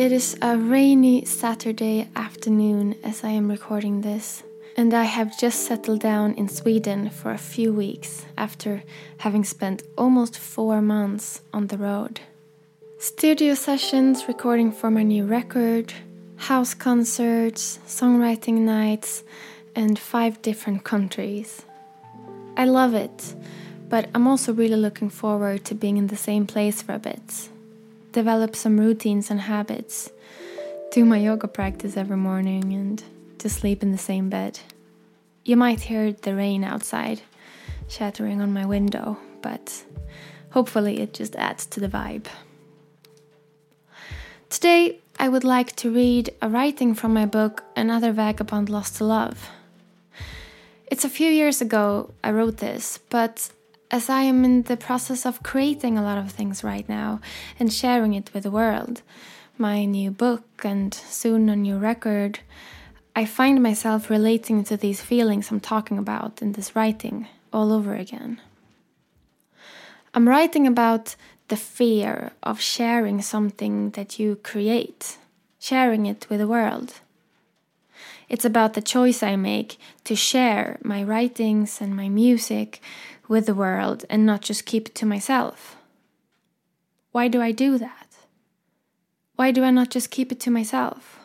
It is a rainy Saturday afternoon as I am recording this, and I have just settled down in Sweden for a few weeks after having spent almost 4 months on the road. Studio sessions, recording for my new record, house concerts, songwriting nights, and 5 different countries. I love it, but I'm also really looking forward to being in the same place for a bit. Develop some routines and habits, do my yoga practice every morning, and to sleep in the same bed. You might hear the rain outside shattering on my window, but hopefully it just adds to the vibe. Today, I would like to read a writing from my book, Another Vagabond Lost to Love. It's a few years ago I wrote this, but as I am in the process of creating a lot of things right now and sharing it with the world, my new book and soon a new record, I find myself relating to these feelings I'm talking about in this writing all over again. I'm writing about the fear of sharing something that you create, sharing it with the world. It's about the choice I make to share my writings and my music with the world and not just keep it to myself. Why do I do that? Why do I not just keep it to myself?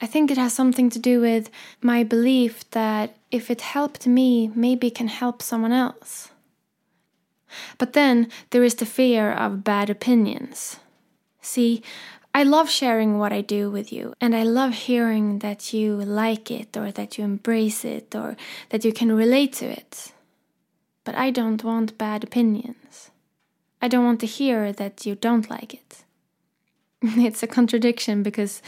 I think it has something to do with my belief that if it helped me, maybe it can help someone else. But then there is the fear of bad opinions. See, I love sharing what I do with you, and I love hearing that you like it, or that you embrace it, or that you can relate to it. But I don't want bad opinions. I don't want to hear that you don't like it. It's a contradiction because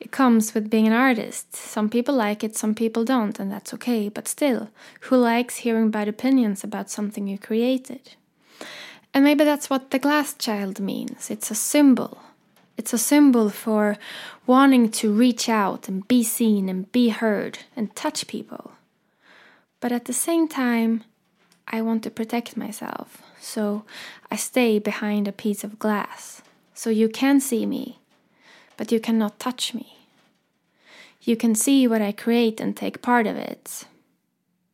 it comes with being an artist. Some people like it, some people don't, and that's okay. But still, who likes hearing bad opinions about something you created? And maybe that's what the glass child means. It's a symbol. It's a symbol for wanting to reach out and be seen and be heard and touch people. But at the same time, I want to protect myself, so I stay behind a piece of glass. So you can see me, but you cannot touch me. You can see what I create and take part of it,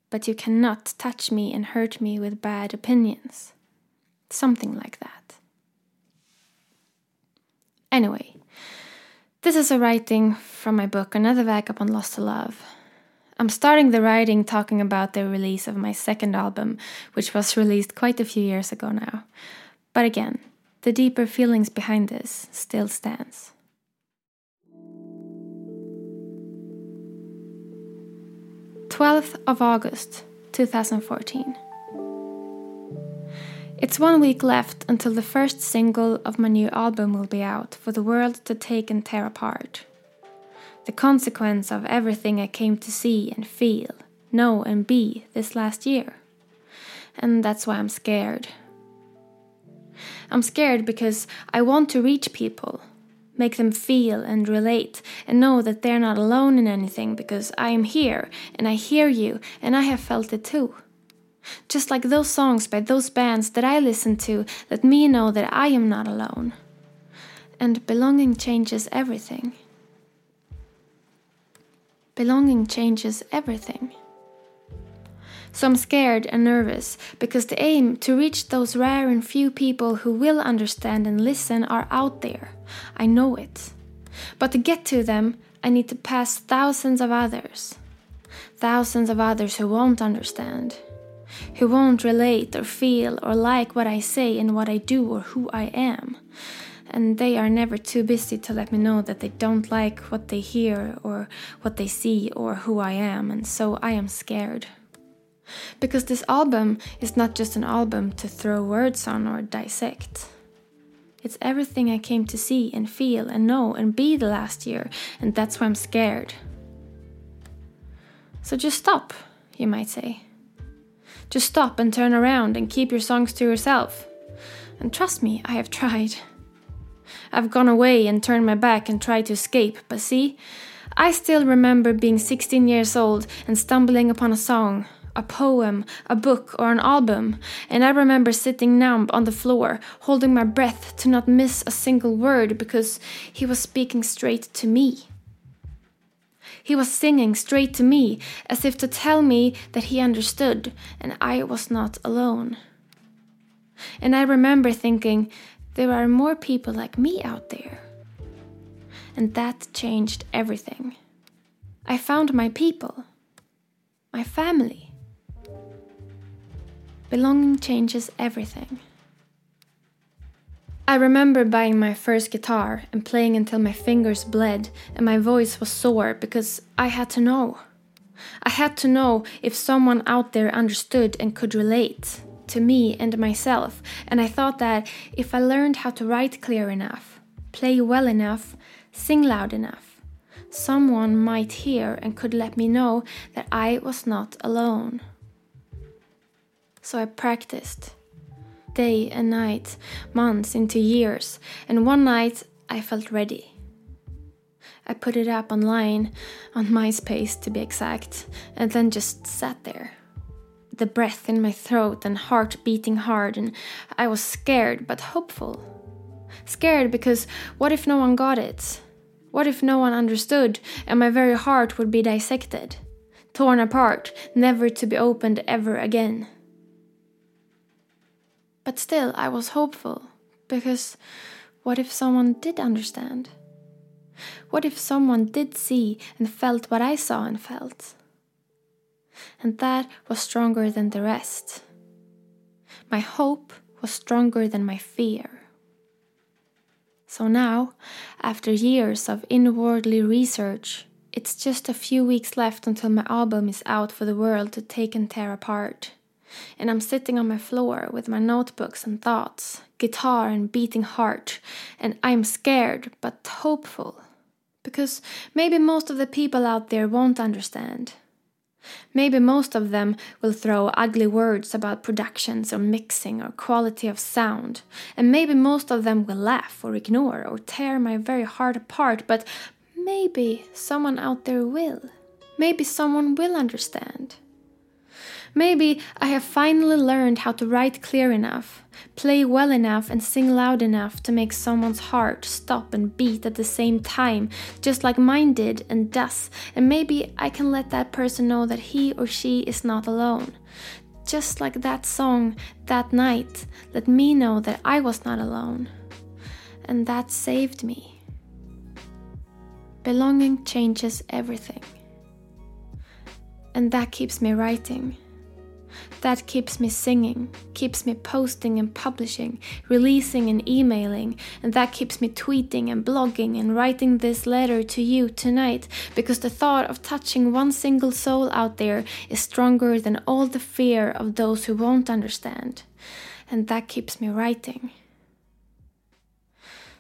but you cannot touch me and hurt me with bad opinions. Something like that. Anyway, this is a writing from my book, Another Vagabond Lost to Love. I'm starting the writing talking about the release of my second album, which was released quite a few years ago now. But again, the deeper feelings behind this still stands. August 12th, 2014. It's 1 week left until the first single of my new album will be out for the world to take and tear apart. The consequence of everything I came to see and feel, know and be this last year. And that's why I'm scared. I'm scared because I want to reach people, make them feel and relate and know that they're not alone in anything, because I am here and I hear you and I have felt it too. Just like those songs by those bands that I listen to let me know that I am not alone. And belonging changes everything. Belonging changes everything. So I'm scared and nervous, because the aim to reach those rare and few people who will understand and listen are out there. I know it. But to get to them, I need to pass thousands of others who won't understand, who won't relate or feel or like what I say and what I do or who I am. And they are never too busy to let me know that they don't like what they hear or what they see or who I am, and so I am scared. Because this album is not just an album to throw words on or dissect. It's everything I came to see and feel and know and be the last year, and that's why I'm scared. So just stop, you might say. Just stop and turn around and keep your songs to yourself. And trust me, I have tried. I've gone away and turned my back and tried to escape, but see, I still remember being 16 years old and stumbling upon a song, a poem, a book or an album, and I remember sitting numb on the floor, holding my breath to not miss a single word because he was speaking straight to me. He was singing straight to me, as if to tell me that he understood, and I was not alone. And I remember thinking, there are more people like me out there. And that changed everything. I found my people, my family. Belonging changes everything. I remember buying my first guitar and playing until my fingers bled and my voice was sore because I had to know. I had to know if someone out there understood and could relate to me and myself, and I thought that if I learned how to write clear enough, play well enough, sing loud enough, someone might hear and could let me know that I was not alone. So I practiced. Day and night, months into years, and one night I felt ready. I put it up online, on MySpace to be exact, and then just sat there. The breath in my throat and heart beating hard, and I was scared but hopeful. Scared because what if no one got it? What if no one understood and my very heart would be dissected, torn apart, never to be opened ever again? But still, I was hopeful, because what if someone did understand? What if someone did see and felt what I saw and felt? And that was stronger than the rest. My hope was stronger than my fear. So now, after years of inwardly research, it's just a few weeks left until my album is out for the world to take and tear apart. And I'm sitting on my floor with my notebooks and thoughts, guitar and beating heart, and I'm scared but hopeful. Because maybe most of the people out there won't understand. Maybe most of them will throw ugly words about productions or mixing or quality of sound. And maybe most of them will laugh or ignore or tear my very heart apart, but maybe someone out there will. Maybe someone will understand. Maybe I have finally learned how to write clear enough, play well enough and sing loud enough to make someone's heart stop and beat at the same time, just like mine did and does, and maybe I can let that person know that he or she is not alone. Just like that song, that night, let me know that I was not alone. And that saved me. Belonging changes everything. And that keeps me writing. That keeps me singing, keeps me posting and publishing, releasing and emailing, and that keeps me tweeting and blogging and writing this letter to you tonight, because the thought of touching one single soul out there is stronger than all the fear of those who won't understand, and that keeps me writing.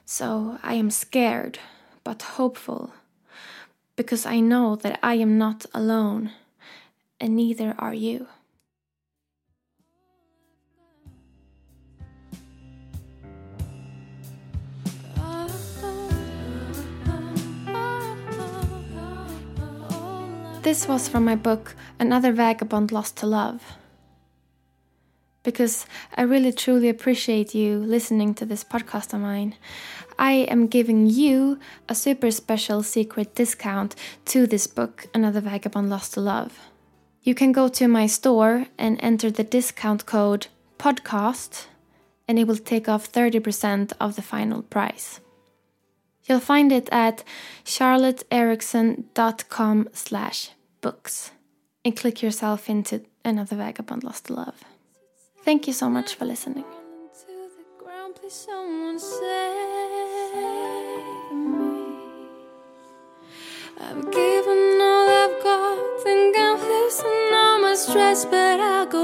So I am scared, but hopeful, because I know that I am not alone, and neither are you. This was from my book, Another Vagabond Lost to Love. Because I really truly appreciate you listening to this podcast of mine. I am giving you a super special secret discount to this book, Another Vagabond Lost to Love. You can go to my store and enter the discount code PODCAST, and it will take off 30% of the final price. You'll find it at charlotteerickson.com/books and click yourself into Another Vagabond Lost to Love. Thank you so much for listening. I've given all I've got, think I'm losing all my stress, but I'll go.